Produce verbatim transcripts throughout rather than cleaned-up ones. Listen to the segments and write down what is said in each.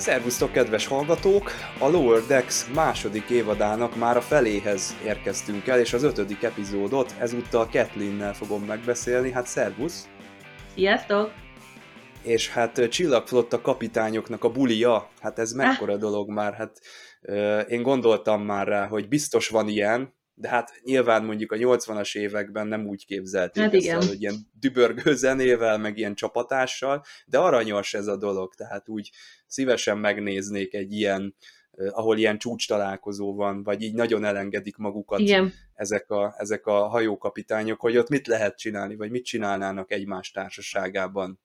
Szervusztok, kedves hallgatók! A Lower Decks második évadának már a feléhez érkeztünk el, és az ötödik epizódot ezúttal Kathleen-nel fogom megbeszélni. Hát szervusz! Sziasztok! És hát csillagflotta kapitányoknak a bulija, hát ez mekkora dolog már, hát euh, én gondoltam már rá, hogy biztos van ilyen, de hát nyilván mondjuk a nyolcvanas években nem úgy képzeltük hát ezt, hogy ilyen dübörgő zenével, meg ilyen csapatással, de aranyos ez a dolog, tehát úgy szívesen megnéznék egy ilyen, ahol ilyen csúcs találkozó van, vagy így nagyon elengedik magukat ezek a, ezek a hajókapitányok, hogy ott mit lehet csinálni, vagy mit csinálnának egymás társaságában.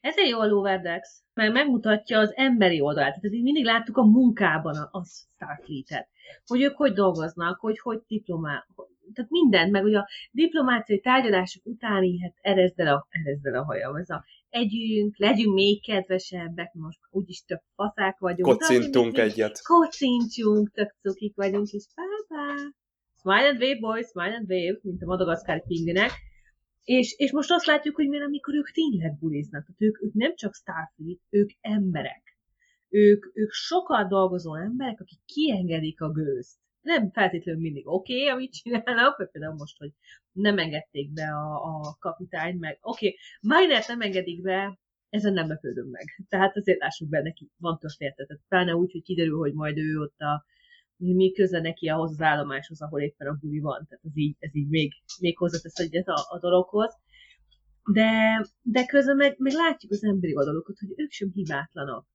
Ez egy jó a Lower Decks, mert megmutatja az emberi oldalát. Tehát így mindig láttuk a munkában a, a Starfleet-et, hogy ők hogy dolgoznak, hogy hogy diplomá... Tehát mindent, meg ugye a diplomáciai tárgyalások utáni, hát erezd el a, erezd el a hajam, ez a együnk, legyünk még kedvesebbek, most úgyis több faszák vagyunk. Kocintunk egyet. Kocintsunk, tök cukik vagyunk, és bá-bá. Smile and wave, boys, smile and wave, mint a madagaszkári pingvinek. És, és most azt látjuk, hogy mert amikor ők tényleg buliznak, tehát ők, ők nem csak Starfleet, ők emberek. Ők, ők sokat dolgozó emberek, akik kiengedik a gőzt. Nem feltétlenül mindig oké, okay, amit csinálnak, vagy például most, hogy nem engedték be a, a kapitányt, meg oké, okay, Minert nem engedik be, ezen nem lepődöm meg. Tehát azért lássuk be, neki van története. Tehát felne úgy, hogy kiderül, hogy majd ő ott a mi köze neki ahhoz az állomáshoz, ahol éppen a buli van. Tehát ez így, ez így még, még hozzátesz egyet a, a dologhoz. De, de közben meg, meg látjuk az emberi oldalokat, hogy ők sem hibátlanok.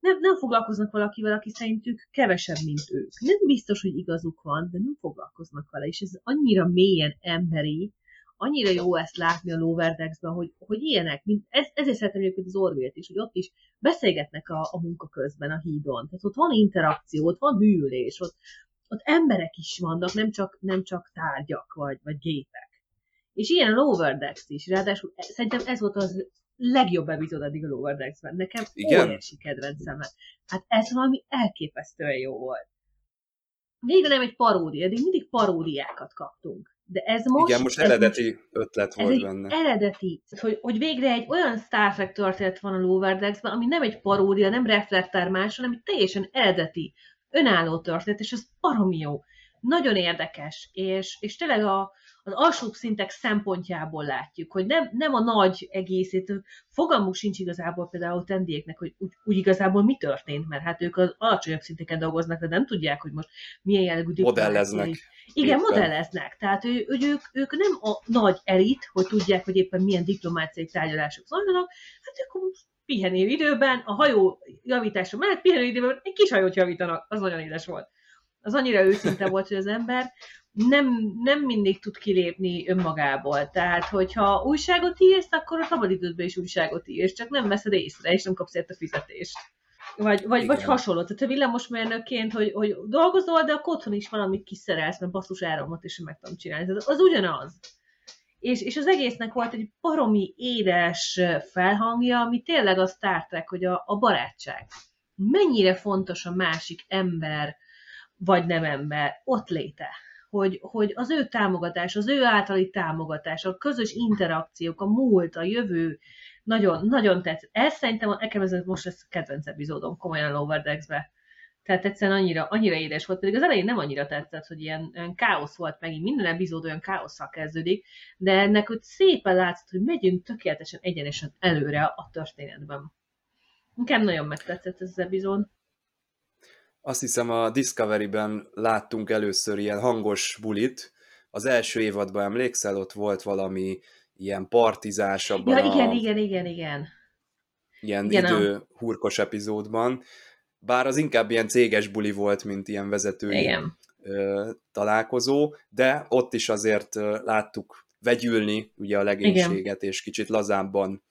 Nem, nem foglalkoznak valakivel, aki szerintük kevesebb, mint ők. Nem biztos, hogy igazuk van, de nem foglalkoznak vele. És ez annyira mélyen emberi, annyira jó ezt látni a Lower Decks-ben, hogy, hogy ilyenek. Mint, ez, ezért szeretem egyébként az Orville-t is, hogy ott is beszélgetnek a, a munka közben a hídon. Tehát ott van interakció, ott van hűlés, ott, ott emberek is vannak, nem csak, nem csak tárgyak vagy, vagy gépek. És ilyen a Lower Decks is. Ráadásul szerintem ez volt az legjobb epizód eddig a Lower Decks-ben. Nekem óriási kedvencemet. Hát ez valami elképesztően jó volt. Végre nem egy paródia, de mindig paródiákat kaptunk. De ez most... Igen, most eredeti ez, ötlet volt ez benne. Ez eredeti. Hogy, hogy végre egy olyan Star Trek történet van a Lower Decks-ben, ami nem egy paródia, nem reflektál más, hanem egy teljesen eredeti, önálló történet, és ez baromi jó. Nagyon érdekes, és, és tényleg a, az alsóbb szintek szempontjából látjuk, hogy nem, nem a nagy egészét, fogalmuk sincs igazából például a tendieknek, hogy úgy, úgy igazából mi történt, mert hát ők az alacsonyabb szinteken dolgoznak, de nem tudják, hogy most milyen jellegű modelleznek. Éppen. Igen, modelleznek. Tehát ő, ők, ők nem a nagy elit, hogy tudják, hogy éppen milyen diplomáciai tárgyalások zajlanak, hát ők pihenő időben, a hajó javítása mellett pihenő időben egy kis hajót javítanak, az nagyon édes volt. Az annyira őszinte volt, hogy az ember nem, nem mindig tud kilépni önmagából. Tehát, hogyha újságot írsz, akkor a szabadidődben is újságot írsz, csak nem veszed észre, és nem kapsz ért a fizetést. Vagy, vagy, vagy hasonló. Tehát a villamosmérnökként, hogy, hogy dolgozol, de akkor otthon is valamit kiszerelsz, mert basszus áramot is meg tudom csinálni. Tehát az ugyanaz. És, és az egésznek volt egy baromi édes felhangja, ami tényleg a Star Trek, hogy a, a barátság. Mennyire fontos a másik ember, vagy nem ember, ott léte. Hogy, hogy az ő támogatás, az ő általi támogatás, a közös interakciók, a múlt, a jövő, nagyon, nagyon tetszett. Ez szerintem, nekem ez most lesz a kedvenc epizódom, komolyan a Lower Decks-be. Tehát egyszerűen annyira, annyira édes volt, pedig az elején nem annyira tetszett, hogy ilyen, ilyen káosz volt megint, minden epizód olyan káosszal kezdődik, de ennek ott szépen látszott, hogy megyünk tökéletesen egyenesen előre a történetben. Nekem nagyon megtetszett ez az epizód. Azt hiszem, a Discovery-ben láttunk először ilyen hangos bulit. Az első évadban, emlékszel, ott volt valami ilyen partizásabb. Ja, igen, a... igen, igen, igen. Ilyen igen, időhurkos epizódban. Bár az inkább ilyen céges buli volt, mint ilyen vezetői igen. találkozó, de ott is azért láttuk vegyülni ugye a legénységet, igen. és kicsit lazábban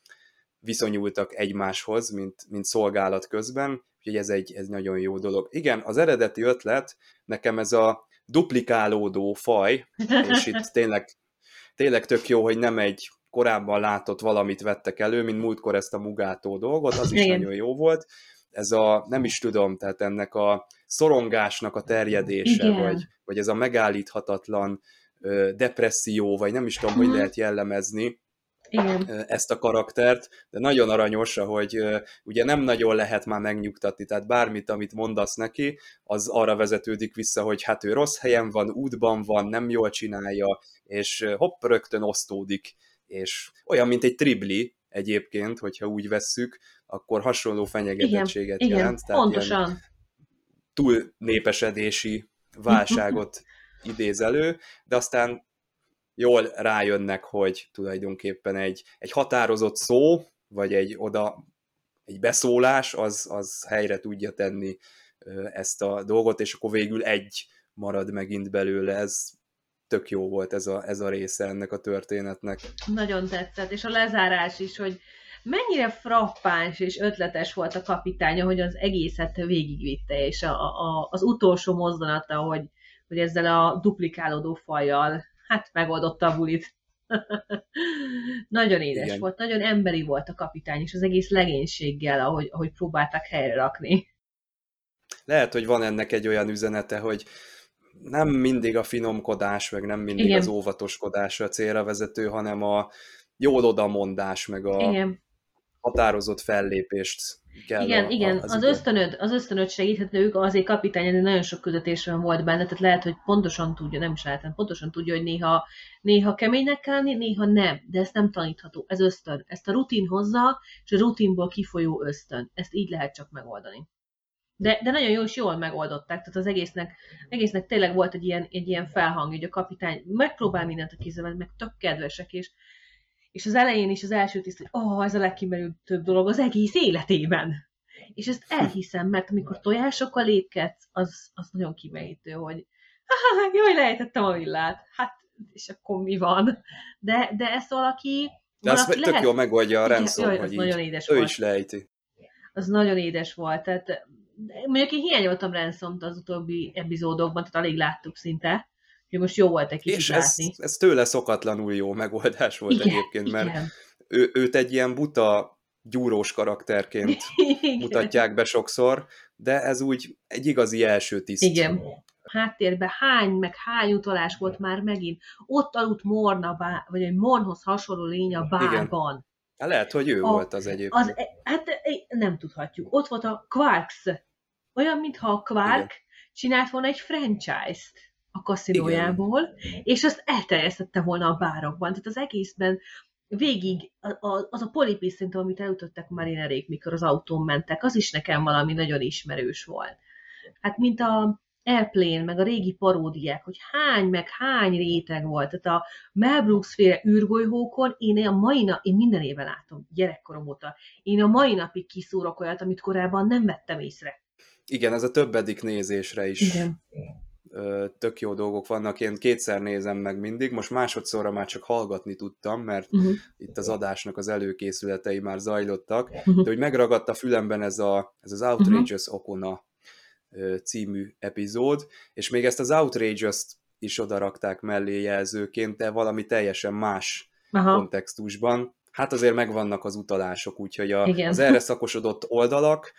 viszonyultak egymáshoz, mint, mint szolgálat közben. Úgyhogy ez egy ez nagyon jó dolog. Igen, az eredeti ötlet, nekem ez a duplikálódó faj, és itt tényleg, tényleg tök jó, hogy nem egy korábban látott valamit vettek elő, mint múltkor ezt a mugátó dolgot, az is igen. nagyon jó volt. Ez a, nem is tudom, tehát ennek a szorongásnak a terjedése, vagy, vagy ez a megállíthatatlan ö, depresszió, vagy nem is tudom, hogy lehet jellemezni. Igen. Ezt a karaktert, de nagyon aranyos, hogy ugye nem nagyon lehet már megnyugtatni, tehát bármit, amit mondasz neki, az arra vezetődik vissza, hogy hát ő rossz helyen van, útban van, nem jól csinálja, és hopp, rögtön osztódik, és olyan, mint egy tribli egyébként, hogyha úgy vesszük, akkor hasonló fenyegetettséget igen, jelent. Igen, pontosan. Túl népesedési válságot idéz elő, de aztán jól rájönnek, hogy tulajdonképpen egy, egy határozott szó, vagy egy oda, egy beszólás, az, az helyre tudja tenni ezt a dolgot, és akkor végül egy marad megint belőle. Ez tök jó volt ez a, ez a része ennek a történetnek. Nagyon tetszett, és a lezárás is, hogy mennyire frappáns és ötletes volt a kapitány, hogy az egészet végigvitte, és a, a, az utolsó mozdulata, hogy, hogy ezzel a duplikálódó fajjal hát megoldotta a bulit. Nagyon édes igen. volt, nagyon emberi volt a kapitány, és az egész legénységgel, ahogy, ahogy próbálták helyre rakni. Lehet, hogy van ennek egy olyan üzenete, hogy nem mindig a finomkodás, meg nem mindig igen. az óvatoskodás a célra vezető, hanem a jól odamondás, meg a igen. határozott fellépést kell. Igen, a, igen. Az, az, ösztönöd, az ösztönöd segíthetne, ők azért kapitány, nagyon sok küldetésben volt benne, tehát lehet, hogy pontosan tudja, nem is lehet, pontosan tudja, hogy néha, néha keménynek kell lenni, néha nem, de ez nem tanítható, ez ösztön. Ezt a rutin hozza, és a rutinból kifolyó ösztön. Ezt így lehet csak megoldani. De, de nagyon jó, és jól megoldották, tehát az egésznek, egésznek tényleg volt egy ilyen, egy ilyen felhang, hogy a kapitány megpróbál mindent a kézzel, meg tök kedvesek, és És az elején is az első tiszt, hogy oh, ez a legkimerültőbb dolog az egész életében. És ezt elhiszem, mert amikor tojásokkal lépkedsz, az, az nagyon kimerítő, hogy jaj, lejtettem a villát, hát, és akkor mi van? De, de ezt valaki... De valaki azt lehet... tök jól megoldja a Ransom, hogy így, ő volt. Is lejti. Az nagyon édes volt, tehát mondjuk én hiányoltam Ransomt az utóbbi epizódokban, tehát alig láttuk szinte. Most jó volt egy kicsit látni. És ez, ez tőle szokatlanul jó megoldás volt igen, egyébként, mert igen. Ő, őt egy ilyen buta, gyúrós karakterként igen. mutatják be sokszor, de ez úgy egy igazi első tiszt. Igen. Háttérben hány, meg hány utalás volt már megint. Ott aludt Morn a bá, vagy egy Mornhoz hasonló lény a bárban. Igen. Hát lehet, hogy ő a, volt az egyébként. Az, hát nem tudhatjuk. Ott volt a Quarks. Olyan, mintha a Quark igen. csinált volna egy franchise-t a kaszinójából, igen. és azt elterjesztette volna a bárokban. Tehát az egészben végig az a polipisz szintén, amit elütöttek Marinerék, mikor az autón mentek, az is nekem valami nagyon ismerős volt. Hát mint a Airplane, meg a régi paródiák, hogy hány, meg hány réteg volt. Tehát a Mel Brooks-féle űrgolyhókon én a mai nap, én minden éve látom, gyerekkorom óta, én a mai napig kiszúrok olyat, amit korábban nem vettem észre. Igen, ez a többedik nézésre is. Igen. Tök jó dolgok vannak, én kétszer nézem meg mindig, most másodszorra már csak hallgatni tudtam, mert uh-huh. itt az adásnak az előkészületei már zajlottak, uh-huh. de hogy megragadt a fülemben ez, a, ez az Outrageous Okona uh-huh. című epizód, és még ezt az Outrageous-t is odarakták mellé jelzőként, de valami teljesen más aha. kontextusban. Hát azért megvannak az utalások, úgyhogy a, az erre szakosodott oldalak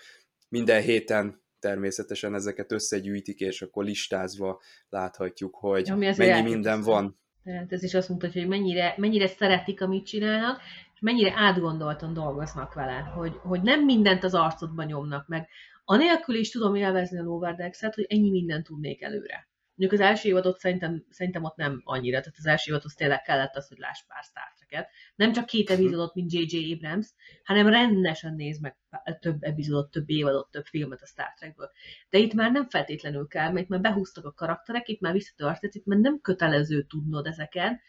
minden héten természetesen ezeket összegyűjtik, és akkor listázva láthatjuk, hogy ja, mennyi elképesztő. Minden van. Tehát ez is azt mutatja, hogy mennyire, mennyire szeretik, amit csinálnak, és mennyire átgondoltan dolgoznak vele, hogy, hogy nem mindent az arcodban nyomnak meg. Anélkül is tudom élvezni a Lower Decks-et, hogy ennyi mindent tudnék előre. Mondjuk az első évadot szerintem, szerintem ott nem annyira, tehát az első évadhoz tényleg kellett az, hogy láss pár Star Trek-et. Nem csak két epizódot, mint dzsé dzsé Abrams, hanem rendesen nézd meg több epizódot, több évadot, több filmet a Star Trekből. De itt már nem feltétlenül kell, mert már behúztak a karakterek, itt már visszatörtetsz, itt már nem kötelező tudnod ezeken,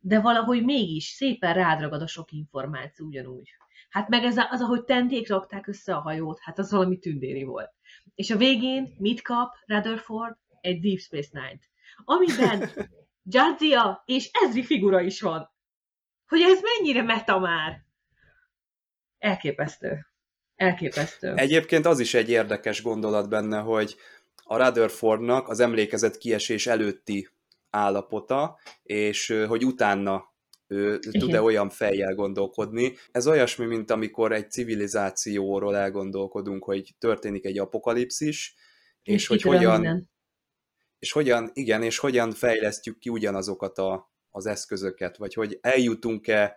de valahogy mégis szépen rádragad a sok információ ugyanúgy. Hát meg ez az, ahogy tenték rakták össze a hajót, hát az valami tündéri volt. És a végén mit kap Rutherford? Egy Deep Space Nine-t, amiben Jadzia és Ezri figura is van. Hogy ez mennyire meta már? Elképesztő. Elképesztő. Egyébként az is egy érdekes gondolat benne, hogy a Rutherfordnak az emlékezet kiesés előtti állapota, és hogy utána ő tud-e olyan fejjel gondolkodni. Ez olyasmi, mint amikor egy civilizációról elgondolkodunk, hogy történik egy apokalipszis, és, és hogy hogyan... Minden. És hogyan, igen, és hogyan fejlesztjük ki ugyanazokat a, az eszközöket, vagy hogy eljutunk-e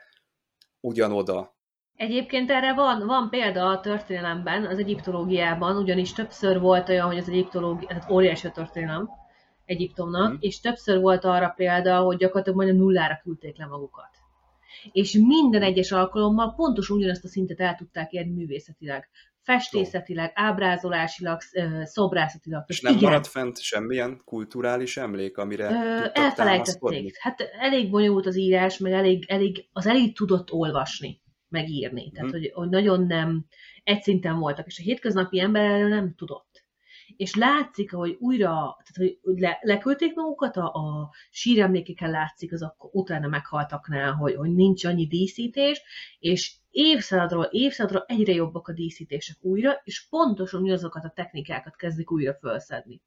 ugyanoda. Egyébként erre van, van példa a történelemben, az egyiptológiában, ugyanis többször volt olyan, hogy az egyiptológia, tehát óriási a történelem Egyiptomnak, mm. és többször volt arra példa, hogy gyakorlatilag majdnem nullára küldték le magukat. És minden egyes alkalommal pontosan ugyanazt a szintet el tudták érni művészetileg. Festészetileg, ábrázolásilag, szobrászatilag. És nem igen. maradt fent semmilyen kulturális emlék, amire Ö, tudtak elfelejtették. Hát elég bonyolult az írás, meg elég, elég, az elég tudott olvasni, megírni. Tehát, hmm. hogy, hogy nagyon nem egy szinten voltak, és a hétköznapi ember erről nem tudott. És látszik, ahogy újra, tehát, hogy le, leküldték magukat, a, a síremlékeken látszik, az akkor utána meghaltaknál, hogy, hogy nincs annyi díszítés, és évszázadról évszázadról egyre jobbak a díszítések újra, és pontosan ugyanazokat a technikákat kezdik újra felszedni.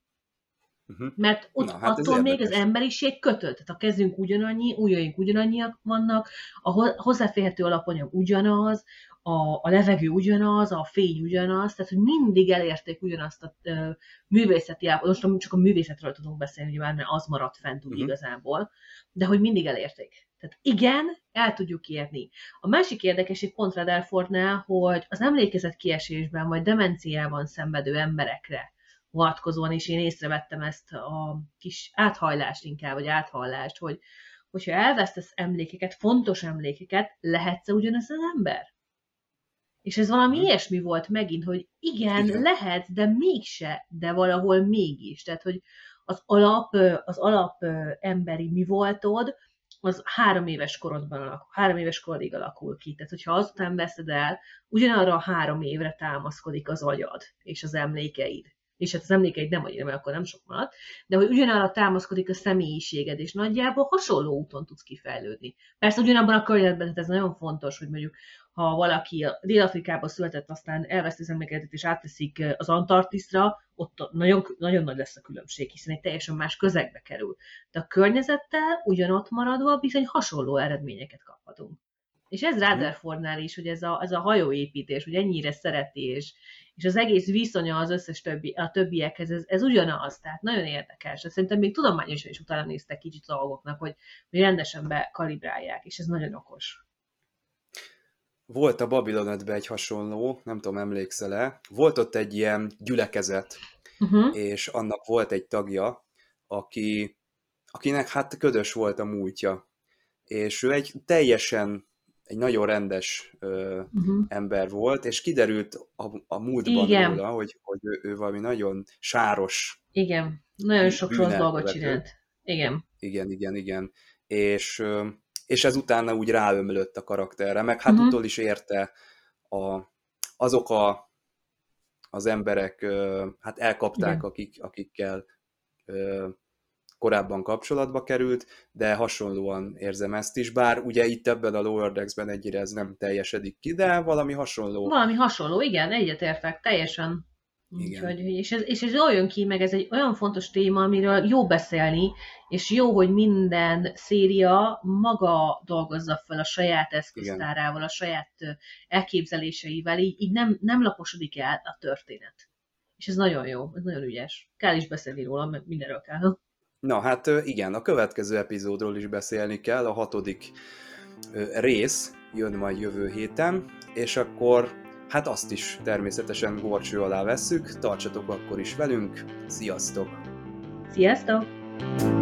Uh-huh. Mert ott, na, hát attól ez még az emberiség kötött, tehát a kezünk ugyanannyi, ujjaink ugyanannyiak vannak, a hozzáférhető alapanyag ugyanaz, a, a levegő ugyanaz, a fény ugyanaz, tehát hogy mindig elérték ugyanazt a ö, művészeti állapotot, most csak a művészetről tudunk beszélni, ugye már, mert az maradt fent úgy uh-huh. igazából, de hogy mindig elérték. Tehát igen, el tudjuk érni. A másik érdekesség pont Rutherfordnál, hogy az emlékezetkiesésben vagy demenciában szenvedő emberekre vonatkozóan, és én észrevettem ezt a kis áthajlást inkább, vagy áthallást, hogy hogyha elvesztesz emlékeket, fontos emlékeket, lehetsz-e ugyanaz az ember? És ez valami hmm. ilyesmi volt megint, hogy igen, igen, lehet, de mégse, de valahol mégis. Tehát, hogy az alap, az alap emberi mi voltod, az három éves korodban alakul, három éves korodig alakul ki. Tehát, hogyha azután veszed el, ugyanarra a három évre támaszkodik az agyad és az emlékeid. És hát az emlékeid nem annyira, mert akkor nem sok maradt, de hogy ugyanarra támaszkodik a személyiséged, és nagyjából hasonló úton tudsz kifejlődni. Persze ugyanabban a környezetben, tehát ez nagyon fontos, hogy mondjuk, ha valaki Dél-Afrikában született, aztán elveszti az emlékezetét, és átteszik az Antarktiszra, ott nagyon, nagyon nagy lesz a különbség, hiszen egy teljesen más közegbe kerül. De a környezettel ugyanott maradva bizony hasonló eredményeket kaphatunk. És ez Rutherfordnál is, hogy ez a, ez a hajóépítés, hogy ennyire szereti, és, és az egész viszonya az összes többi, a többiekhez, ez, ez ugyanaz, tehát nagyon érdekes. Szerintem még tudományosan is utána néztek kicsit dolgoknak, hogy, hogy rendesen bekalibrálják, és ez nagyon okos. Volt a Babilon ötben egy hasonló, nem tudom, emlékszel-e, volt ott egy ilyen gyülekezet, uh-huh. és annak volt egy tagja, aki, akinek hát ködös volt a múltja, és ő egy teljesen egy nagyon rendes ö, uh-huh. ember volt, és kiderült a, a múltban igen. róla, hogy, hogy ő, ő valami nagyon sáros. Igen, nagyon sok rossz dolgot csinált. Igen. Igen, igen, igen. És, és ez utána úgy ráömlött a karakterre, meg hát uh-huh. utól is érte a, azok a, az emberek, hát elkapták, akik, akikkel korábban kapcsolatba került, de hasonlóan érzem ezt is, bár ugye itt ebben a Lower Decks-ben egyre ez nem teljesedik ki, de valami hasonló. Valami hasonló, igen, egyetértek, teljesen. Igen. Úgyhogy, és, ez, és ez olyan ki, meg ez egy olyan fontos téma, amiről jó beszélni, és jó, hogy minden széria maga dolgozza fel a saját eszköztárával, igen. a saját elképzeléseivel, így, így nem, nem laposodik el a történet. És ez nagyon jó, ez nagyon ügyes. Kell is beszélni róla, mert mindenről kell. Na hát igen, a következő epizódról is beszélni kell, a hatodik rész jön majd jövő héten, és akkor hát azt is természetesen górcső alá vesszük, tartsatok akkor is velünk, sziasztok! Sziasztok!